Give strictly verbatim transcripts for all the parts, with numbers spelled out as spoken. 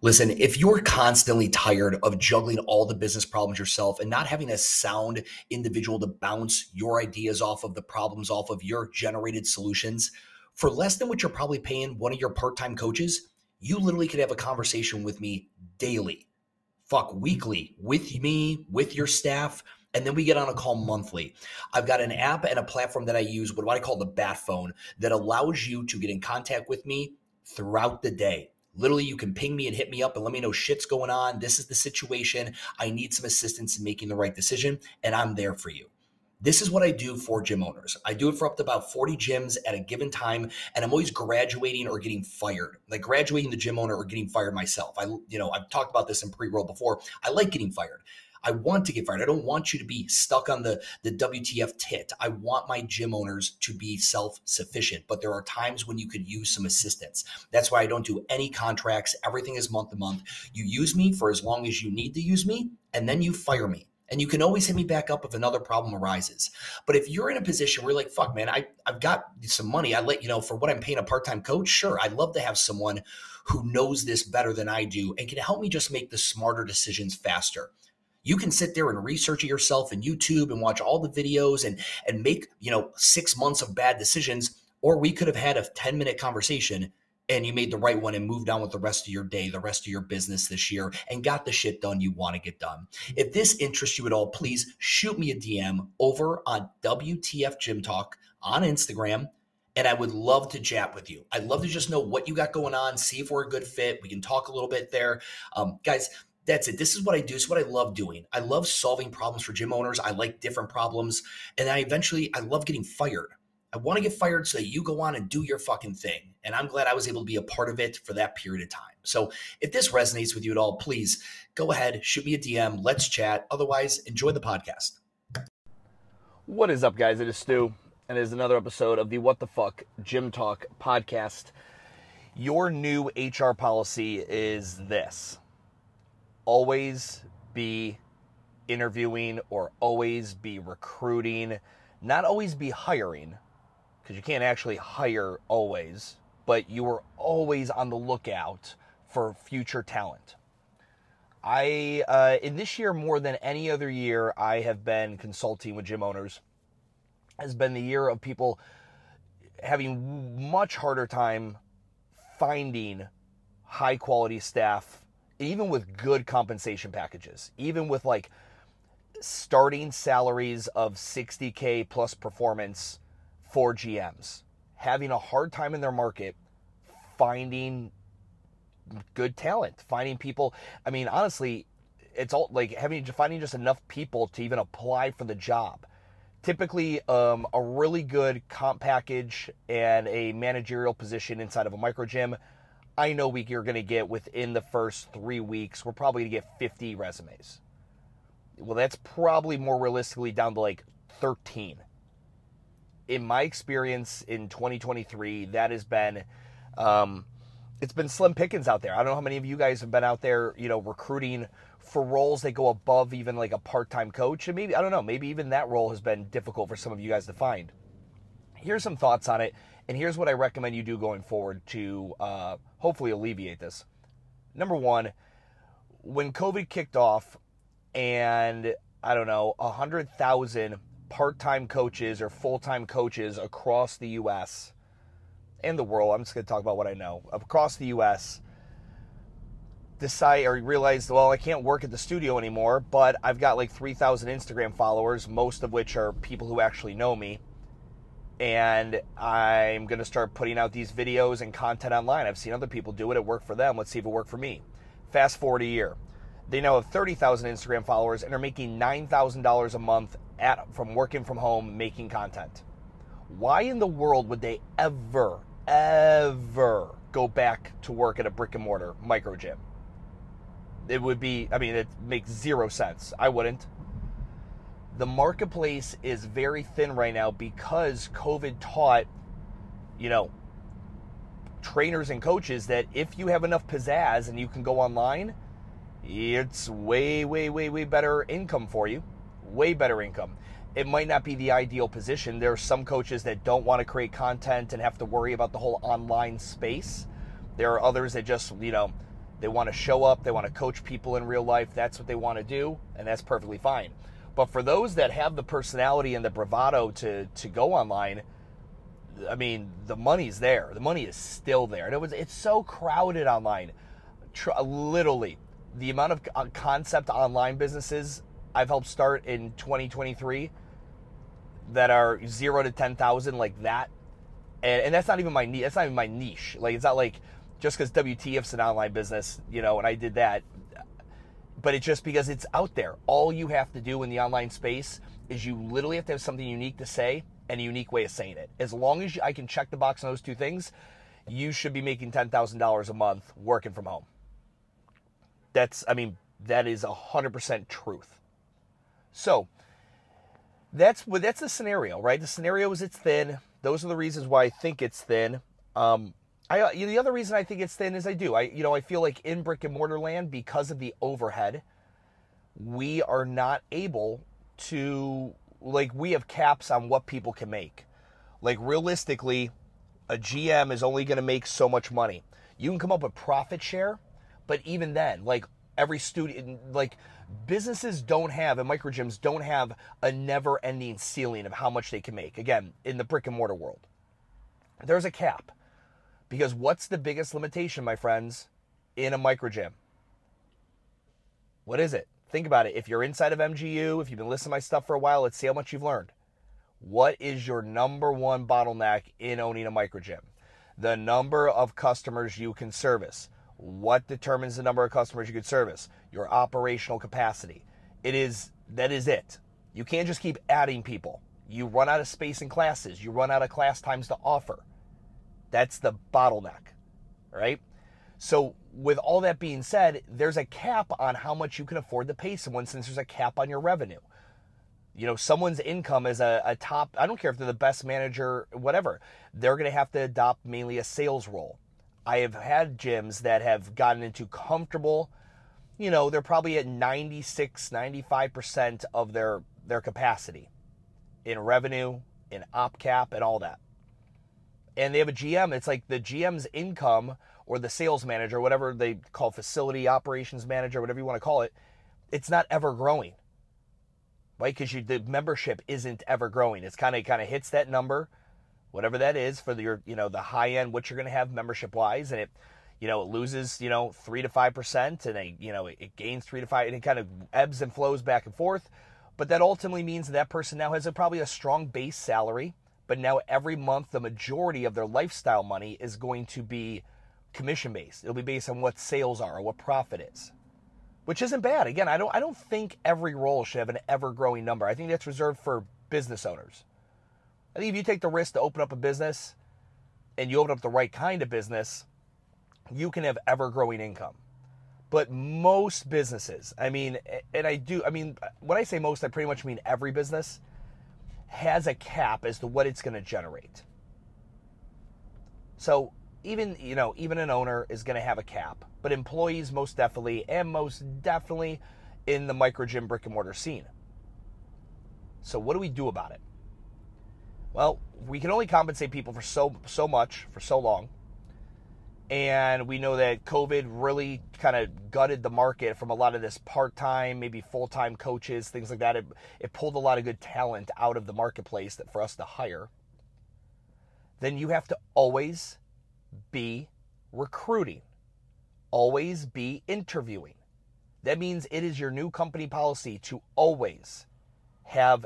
Listen, if you're constantly tired of juggling all the business problems yourself and not having a sound individual to bounce your ideas off of, the problems off of, your generated solutions, for less than what you're probably paying one of your part-time coaches, you literally could have a conversation with me daily, fuck weekly, with me, with your staff, and then we get on a call monthly. I've got an app and a platform that I use, what I call the Bat Phone, that allows you to get in contact with me throughout the day. Literally, you can ping me and hit me up and let me know shit's going on. This is the situation. I need some assistance in making the right decision, and I'm there for you. This is what I do for gym owners. I do it for up to about forty gyms at a given time, and I'm always graduating or getting fired, like graduating the gym owner or getting fired myself. I, you know, I've talked about this in pre-roll before. I like getting fired. I want to get fired. I don't want you to be stuck on the, the W T F tit. I want my gym owners to be self-sufficient, but there are times when you could use some assistance. That's why I don't do any contracts. Everything is month to month. You use me for as long as you need to use me, and then you fire me. And you can always hit me back up if another problem arises. But if you're in a position where you're like, fuck, man, I, I've got some money. I let you know for what I'm paying a part-time coach. Sure, I'd love to have someone who knows this better than I do and can help me just make the smarter decisions faster. You can sit there and research it yourself in YouTube and watch all the videos and, and make, you know, six months of bad decisions, or we could have had a ten minute conversation and you made the right one and moved on with the rest of your day, the rest of your business this year, and got the shit done you want to get done. If this interests you at all, please shoot me a D M over on W T F Gym Talk on Instagram. And I would love to chat with you. I'd love to just know what you got going on, see if we're a good fit. We can talk a little bit there. Um, guys, that's it. This is what I do. It's what I love doing. I love solving problems for gym owners. I like different problems. And I eventually, I love getting fired. I want to get fired so that you go on and do your fucking thing. And I'm glad I was able to be a part of it for that period of time. So if this resonates with you at all, please go ahead, shoot me a D M. Let's chat. Otherwise, enjoy the podcast. What is up, guys? It is Stu. And it is another episode of the What the Fuck Gym Talk podcast. Your new H R policy is this. Always be interviewing or always be recruiting, not always be hiring, because you can't actually hire always, but you are always on the lookout for future talent. I, uh, in this year more than any other year I have been consulting with gym owners, has been the year of people having much harder time finding high quality staff, even with good compensation packages, even with like starting salaries of sixty K plus performance for G Ms, having a hard time in their market, finding good talent, finding people. I mean, honestly, it's all like having, finding just enough people to even apply for the job. Typically, um, a really good comp package and a managerial position inside of a micro gym, I know we, you're going to get within the first three weeks, we're probably going to get fifty resumes. Well, that's probably more realistically down to like thirteen. In my experience in twenty twenty-three, that has been, um, it's been slim pickings out there. I don't know how many of you guys have been out there, you know, recruiting for roles that go above even like a part-time coach. And maybe, I don't know, maybe even that role has been difficult for some of you guys to find. Here's some thoughts on it. And here's what I recommend you do going forward to uh, hopefully alleviate this. Number one, when COVID kicked off and, I don't know, one hundred thousand part-time coaches or full-time coaches across the U S and the world, I'm just going to talk about what I know, across the U S decide or realized, well, I can't work at the studio anymore, but I've got like three thousand Instagram followers, most of which are people who actually know me. And I'm going to start putting out these videos and content online. I've seen other people do it. It worked for them. Let's see if it worked for me. Fast forward a year. They now have thirty thousand Instagram followers and are making nine thousand dollars a month at, from working from home, making content. Why in the world would they ever, ever go back to work at a brick and mortar micro gym? It would be, I mean, it makes zero sense. I wouldn't. The marketplace is very thin right now because COVID taught, you know, trainers and coaches that if you have enough pizzazz and you can go online, it's way, way, way, way better income for you. Way better income. It might not be the ideal position. There are some coaches that don't want to create content and have to worry about the whole online space. There are others that just, you know, They want to show up. They want to coach people in real life. That's what they want to do, and that's perfectly fine. But for those that have the personality and the bravado to to go online, I mean, the money's there. The money is still there. And it was, it's so crowded online. Tr- literally, the amount of concept online businesses I've helped start in twenty twenty-three that are zero to ten thousand like that. And, and that's not even my niche. That's not even my niche. Like, it's not like just because W T F's an online business, you know, and I did that. But it's just because it's out there. All you have to do in the online space is you literally have to have something unique to say and a unique way of saying it. As long as you, I can check the box on those two things, you should be making ten thousand dollars a month working from home. That's, I mean, that is one hundred percent truth. So that's that's the scenario, right? The scenario is it's thin. Those are the reasons why I think it's thin. Um, I, the other reason I think it's thin is I do. I you know I feel like in brick and mortar land, because of the overhead, we are not able to, like, we have caps on what people can make. Like, realistically, a G M is only going to make so much money. You can come up with profit share, but even then, like, every student, like, businesses don't have, and microgyms don't have a never-ending ceiling of how much they can make. Again, in the brick and mortar world, there's a cap. Because what's the biggest limitation, my friends, in a microgym? What is it? Think about it. If you're inside of M G U, if you've been listening to my stuff for a while, let's see how much you've learned. What is your number one bottleneck in owning a microgym? The number of customers you can service. What determines the number of customers you can service? Your operational capacity. It is, that is it. You can't just keep adding people. You run out of space in classes. You run out of class times to offer. That's the bottleneck, right? So with all that being said, there's a cap on how much you can afford to pay someone, since there's a cap on your revenue. You know, someone's income is a, a top, I don't care if they're the best manager, whatever. They're going to have to adopt mainly a sales role. I have had gyms that have gotten into comfortable, you know, they're probably at ninety-six, ninety-five percent of their, their capacity in revenue, in op cap, and all that. And they have a G M. It's like the G M's income, or the sales manager, whatever they call, facility operations manager, whatever you want to call it, it's not ever growing, right? Because the membership isn't ever growing. It's kind of kind of hits that number, whatever that is for the, your, you know, the high end, what you're going to have membership wise, and it, you know, it loses, you know, three to five percent, and it, you know, it gains three to five, and it kind of ebbs and flows back and forth. But that ultimately means that, that person now has a, probably a strong base salary. But now every month, the majority of their lifestyle money is going to be commission-based. It'll be based on what sales are or what profit is, which isn't bad. Again, I don't I don't think every role should have an ever-growing number. I think that's reserved for business owners. I think if you take the risk to open up a business, and you open up the right kind of business, you can have ever-growing income. But most businesses, I mean, and I do, I mean, when I say most, I pretty much mean every business, has a cap as to what it's going to generate. So even, you know, even an owner is going to have a cap, but employees most definitely, and most definitely in the microgym brick and mortar scene. So what do we do about it? Well, we can only compensate people for so so much for so long. And we know that COVID really kind of gutted the market from a lot of this part-time, maybe full-time coaches, things like that. It, it pulled a lot of good talent out of the marketplace that for us to hire. Then you have to always be recruiting, always be interviewing. That means it is your new company policy to always have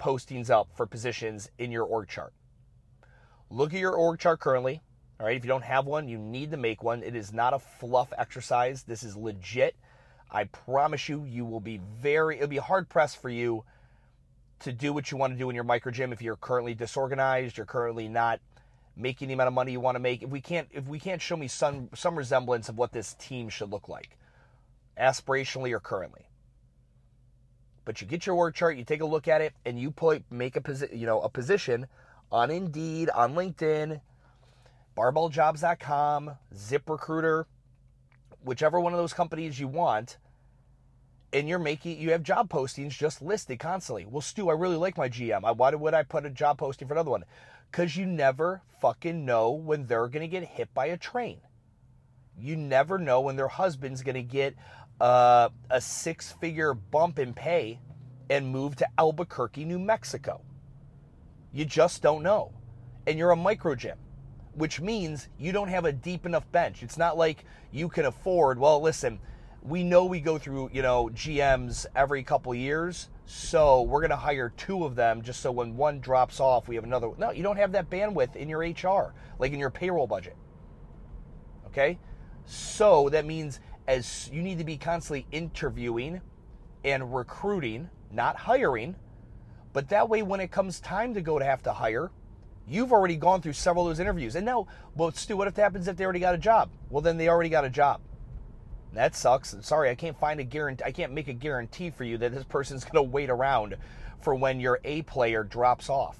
postings up for positions in your org chart. Look at your org chart currently. All right, if you don't have one, you need to make one. It is not a fluff exercise. This is legit. I promise you, you will be very, it'll be hard-pressed for you to do what you want to do in your microgym if you're currently disorganized, you're currently not making the amount of money you want to make. If we can't, if we can't show me some, some resemblance of what this team should look like, aspirationally or currently. But you get your org chart, you take a look at it, and you put, make a posi- you know, a position on Indeed, on LinkedIn, Barbell Jobs dot com, ZipRecruiter, whichever one of those companies you want, and you're making, you have job postings just listed constantly. Well, Stu, I really like my G M. I, why would I put a job posting for another one? Because you never fucking know when they're going to get hit by a train. You never know when their husband's going to get uh, a six-figure bump in pay and move to Albuquerque, New Mexico. You just don't know. And you're a micro gym, which means you don't have a deep enough bench. It's not like you can afford, well, listen, we know we go through, you know, G Ms every couple years, so we're going to hire two of them just so when one drops off, we have another. No, you don't have that bandwidth in your H R, like in your payroll budget. Okay? So that means as you need to be constantly interviewing and recruiting, not hiring, but that way when it comes time to go to have to hire, you've already gone through several of those interviews. And now, well, Stu, what if that happens if they already got a job? Well, then they already got a job. That sucks. I'm sorry, I can't find a guarantee. I can't make a guarantee for you that this person's going to wait around for when your A player drops off.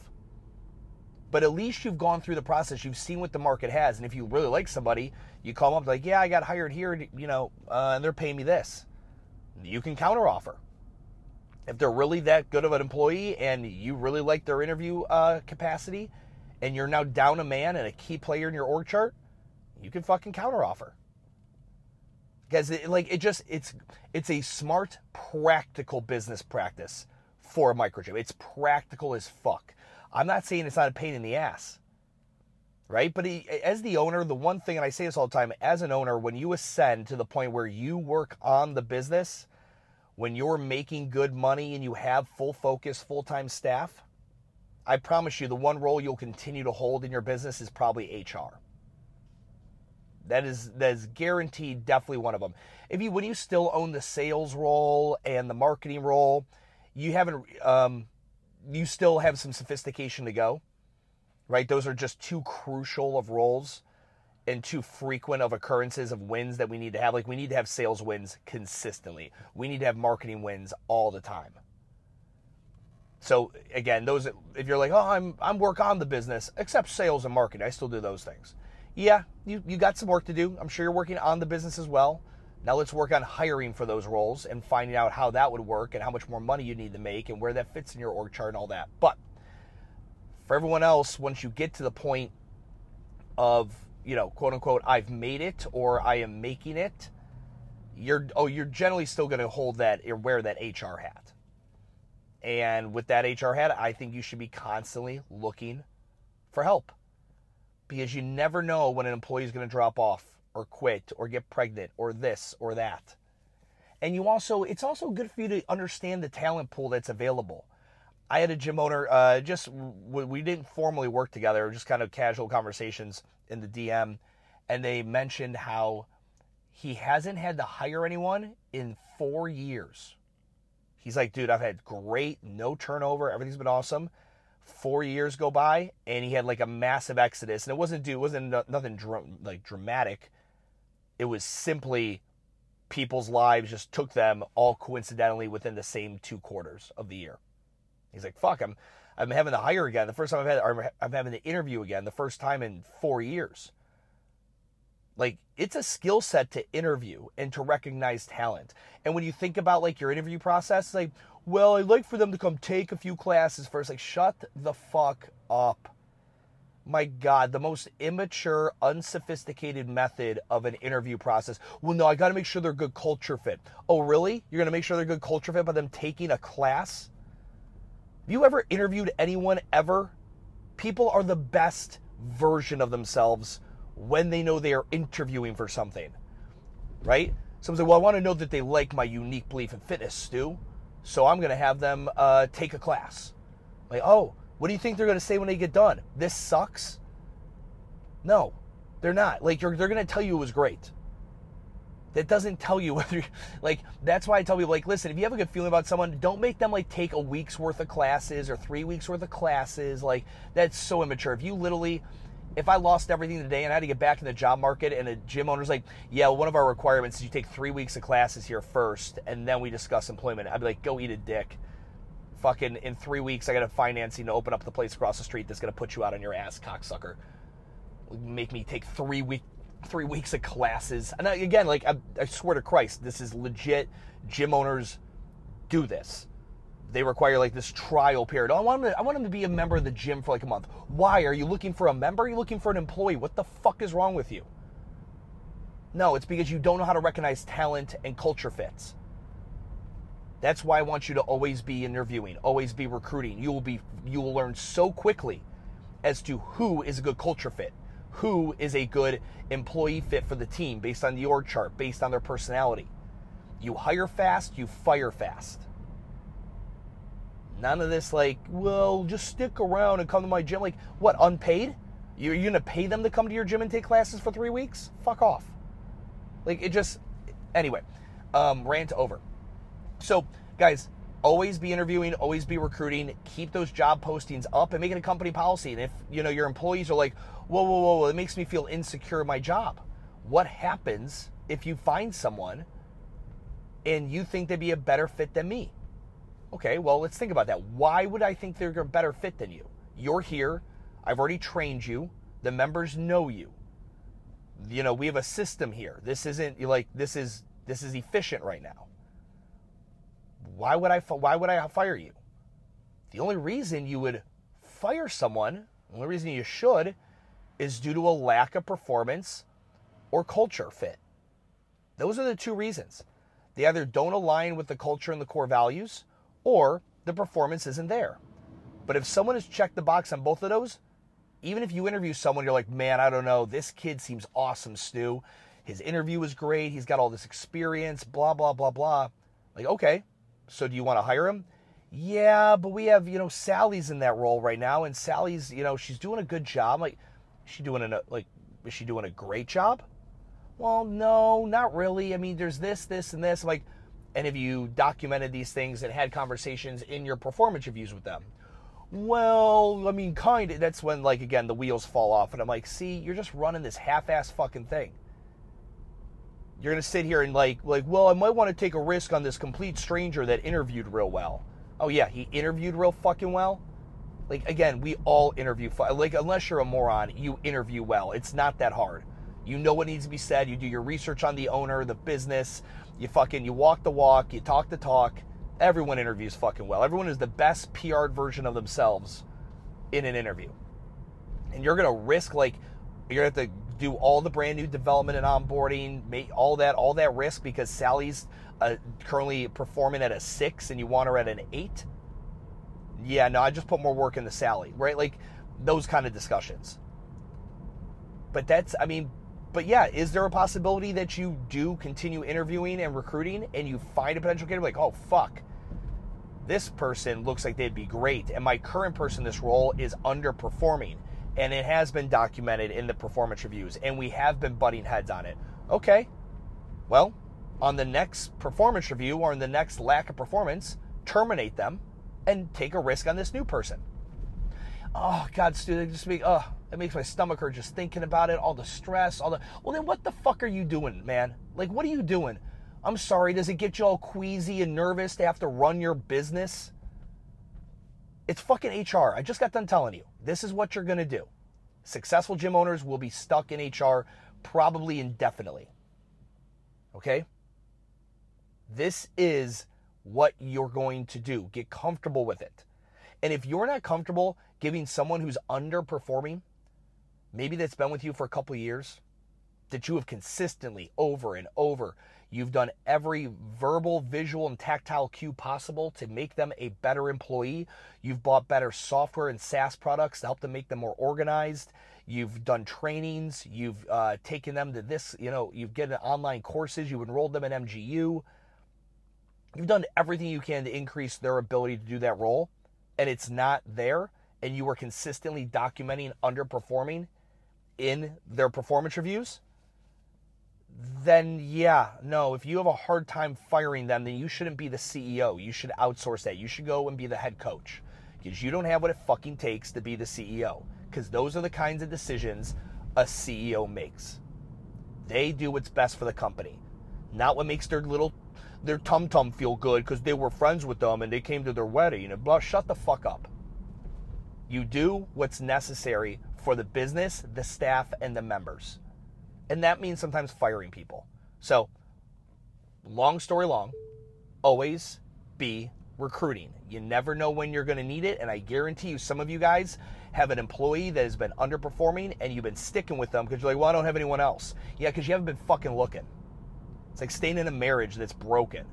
But at least you've gone through the process. You've seen what the market has. And if you really like somebody, you call them up like, yeah, I got hired here, you know, uh, and they're paying me this. You can counteroffer. If they're really that good of an employee and you really like their interview uh, capacity, and you're now down a man and a key player in your org chart, you can fucking counteroffer. Because it, like it just it's it's a smart, practical business practice for a microgym. It's practical as fuck. I'm not saying it's not a pain in the ass, right? But he, as the owner, the one thing, and I say this all the time, as an owner, when you ascend to the point where you work on the business, when you're making good money and you have full focus, full-time staff, I promise you the one role you'll continue to hold in your business is probably H R. That is that is guaranteed, definitely one of them. If you when you still own the sales role and the marketing role, you haven't um, you still have some sophistication to go, right? Those are just too crucial of roles and too frequent of occurrences of wins that we need to have. Like we need to have sales wins consistently. We need to have marketing wins all the time. So again, those if you're like, oh, I'm I'm work on the business, except sales and marketing, I still do those things. Yeah, you, you got some work to do. I'm sure you're working on the business as well. Now let's work on hiring for those roles and finding out how that would work and how much more money you need to make and where that fits in your org chart and all that. But for everyone else, once you get to the point of, you know, quote unquote, I've made it or I am making it, you're oh, you're generally still going to hold that or wear that H R hat. And with that H R hat, I think you should be constantly looking for help. Because you never know when an employee is going to drop off or quit or get pregnant or this or that. And you also, it's also good for you to understand the talent pool that's available. I had a gym owner, uh, just, we didn't formally work together, just kind of casual conversations in the D M. And they mentioned how he hasn't had to hire anyone in four years. He's like, dude, I've had great, no turnover, everything's been awesome. Four years go by, and he had like a massive exodus, and it wasn't due, it wasn't nothing dr- like dramatic. It was simply people's lives just took them all coincidentally within the same two quarters of the year. He's like, "Fuck, I'm, I'm having to hire again. The first time I've had, or I'm having to interview again. The first time in four years. Like it's a skill set to interview and to recognize talent. And when you think about like your interview process, like." Well, I'd like for them to come take a few classes first. Like, shut the fuck up. My God, the most immature, unsophisticated method of an interview process. Well, no, I got to make sure they're a good culture fit. Oh, really? You're going to make sure they're a good culture fit by them taking a class? Have you ever interviewed anyone ever? People are the best version of themselves when they know they are interviewing for something, right? Someone's like, well, I want to know that they like my unique belief in fitness, Stu. So I'm going to have them uh, take a class. Like, oh, what do you think they're going to say when they get done? This sucks? No, they're not. Like, you're, they're going to tell you it was great. That doesn't tell you whether, you're, like, that's why I tell people, like, listen, if you have a good feeling about someone, don't make them, like, take a week's worth of classes or three weeks worth of classes. Like, that's so immature. If you literally, if I lost everything today and I had to get back in the job market and a gym owner's like, yeah, one of our requirements is you take three weeks of classes here first and then we discuss employment. I'd be like, go eat a dick. Fucking in three weeks, I got a financing to open up the place across the street that's going to put you out on your ass, cocksucker. Make me take three week, three weeks of classes. And I, again, like I, I swear to Christ, this is legit. Gym owners do this. They require like this trial period. Oh, I want them to, I want them to be a member of the gym for like a month. Why? Are you looking for a member? Are you looking for an employee? What the fuck is wrong with you? No, it's because you don't know how to recognize talent and culture fits. That's why I want you to always be interviewing, always be recruiting. You will be, you will learn so quickly as to who is a good culture fit, who is a good employee fit for the team based on the org chart, based on their personality. You hire fast, you fire fast. None of this like, well, just stick around and come to my gym. Like, what, unpaid? You're, you're gonna pay them to come to your gym and take classes for three weeks? Fuck off. Like, it just, anyway, um, rant over. So, guys, always be interviewing, always be recruiting, keep those job postings up and make it a company policy. And if, you know, your employees are like, whoa, whoa, whoa, whoa, it makes me feel insecure in my job. What happens if you find someone and you think they'd be a better fit than me? Okay, well, let's think about that. Why would I think they're a better fit than you? You're here. I've already trained you. The members know you. You know, we have a system here. This isn't like, this is, this is efficient right now. Why would I why would I fire you? The only reason you would fire someone, the only reason you should, is due to a lack of performance or culture fit. Those are the two reasons. They either don't align with the culture and the core values, or the performance isn't there. But if someone has checked the box on both of those, even if you interview someone, you're like, man, I don't know, this kid seems awesome, Stu. His interview was great. He's got all this experience, blah, blah, blah, blah. Like, okay. So do you want to hire him? Yeah, but we have, you know, Sally's in that role right now, and Sally's, you know, she's doing a good job. Like, is she doing a, like, is she doing a great job? Well, no, not really. I mean, there's this, this, and this. I'm like, and have you documented these things and had conversations in your performance reviews with them? Well, I mean, kind of. That's when, like, again, the wheels fall off, and I'm like, see, you're just running this half-ass fucking thing. You're going to sit here and like, like, well, I might want to take a risk on this complete stranger that interviewed real well. Oh, yeah, he interviewed real fucking well? Like, again, we all interview. Like, unless you're a moron, you interview well. It's not that hard. You know what needs to be said. You do your research on the owner, the business. You fucking, you walk the walk. You talk the talk. Everyone interviews fucking well. Everyone is the best P R'd version of themselves in an interview. And you're going to risk, like, you're going to have to do all the brand new development and onboarding, make all that, all that risk because Sally's uh, currently performing at a six and you want her at an eight. Yeah, no, I just put more work in the Sally, right? Like those kind of discussions. But that's, I mean, but yeah, is there a possibility that you do continue interviewing and recruiting and you find a potential candidate like, oh fuck, this person looks like they'd be great, and my current person in this role is underperforming. And it has been documented in the performance reviews, and we have been butting heads on it. Okay, well, on the next performance review or in the next lack of performance, terminate them and take a risk on this new person. Oh, God, Stu, they just make, oh, it makes my stomach hurt just thinking about it, all the stress, all the... Well, then what the fuck are you doing, man? Like, what are you doing? I'm sorry, does it get you all queasy and nervous to have to run your business? It's fucking H R. I just got done telling you. This is what you're going to do. Successful gym owners will be stuck in H R probably indefinitely. Okay? This is what you're going to do. Get comfortable with it. And if you're not comfortable giving someone who's underperforming, maybe that's been with you for a couple of years, that you have consistently over and over, you've done every verbal, visual, and tactile cue possible to make them a better employee. You've bought better software and SaaS products to help them make them more organized. You've done trainings. You've uh, taken them to this, you know, you've given online courses. You've enrolled them in M G U. You've done everything you can to increase their ability to do that role, and it's not there, and you are consistently documenting underperforming in their performance reviews. Then yeah, no, if you have a hard time firing them, then you shouldn't be the C E O. You should outsource that. You should go and be the head coach because you don't have what it fucking takes to be the C E O, because those are the kinds of decisions a C E O makes. They do what's best for the company, not what makes their little, their tum-tum feel good because they were friends with them and they came to their wedding and blah, shut the fuck up. You do what's necessary for the business, the staff, and the members. And that means sometimes firing people. So, long story long, always be recruiting. You never know when you're going to need it. And I guarantee you, some of you guys have an employee that has been underperforming and you've been sticking with them because you're like, well, I don't have anyone else. Yeah, because you haven't been fucking looking. It's like staying in a marriage that's broken,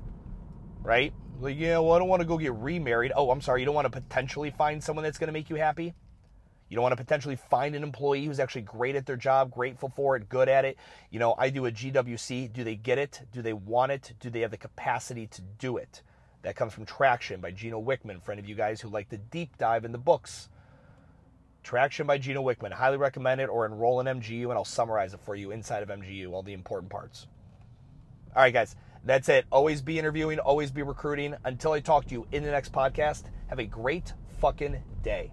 right? Like, yeah, well, I don't want to go get remarried. Oh, I'm sorry. You don't want to potentially find someone that's going to make you happy? You don't want to potentially find an employee who's actually great at their job, grateful for it, good at it. You know, I do a G W C. Do they get it? Do they want it? Do they have the capacity to do it? That comes from Traction by Gino Wickman, friend of you guys who like to deep dive in the books. Traction by Gino Wickman. Highly recommend it, or enroll in M G U, and I'll summarize it for you inside of M G U, all the important parts. All right, guys, that's it. Always be interviewing. Always be recruiting. Until I talk to you in the next podcast, have a great fucking day.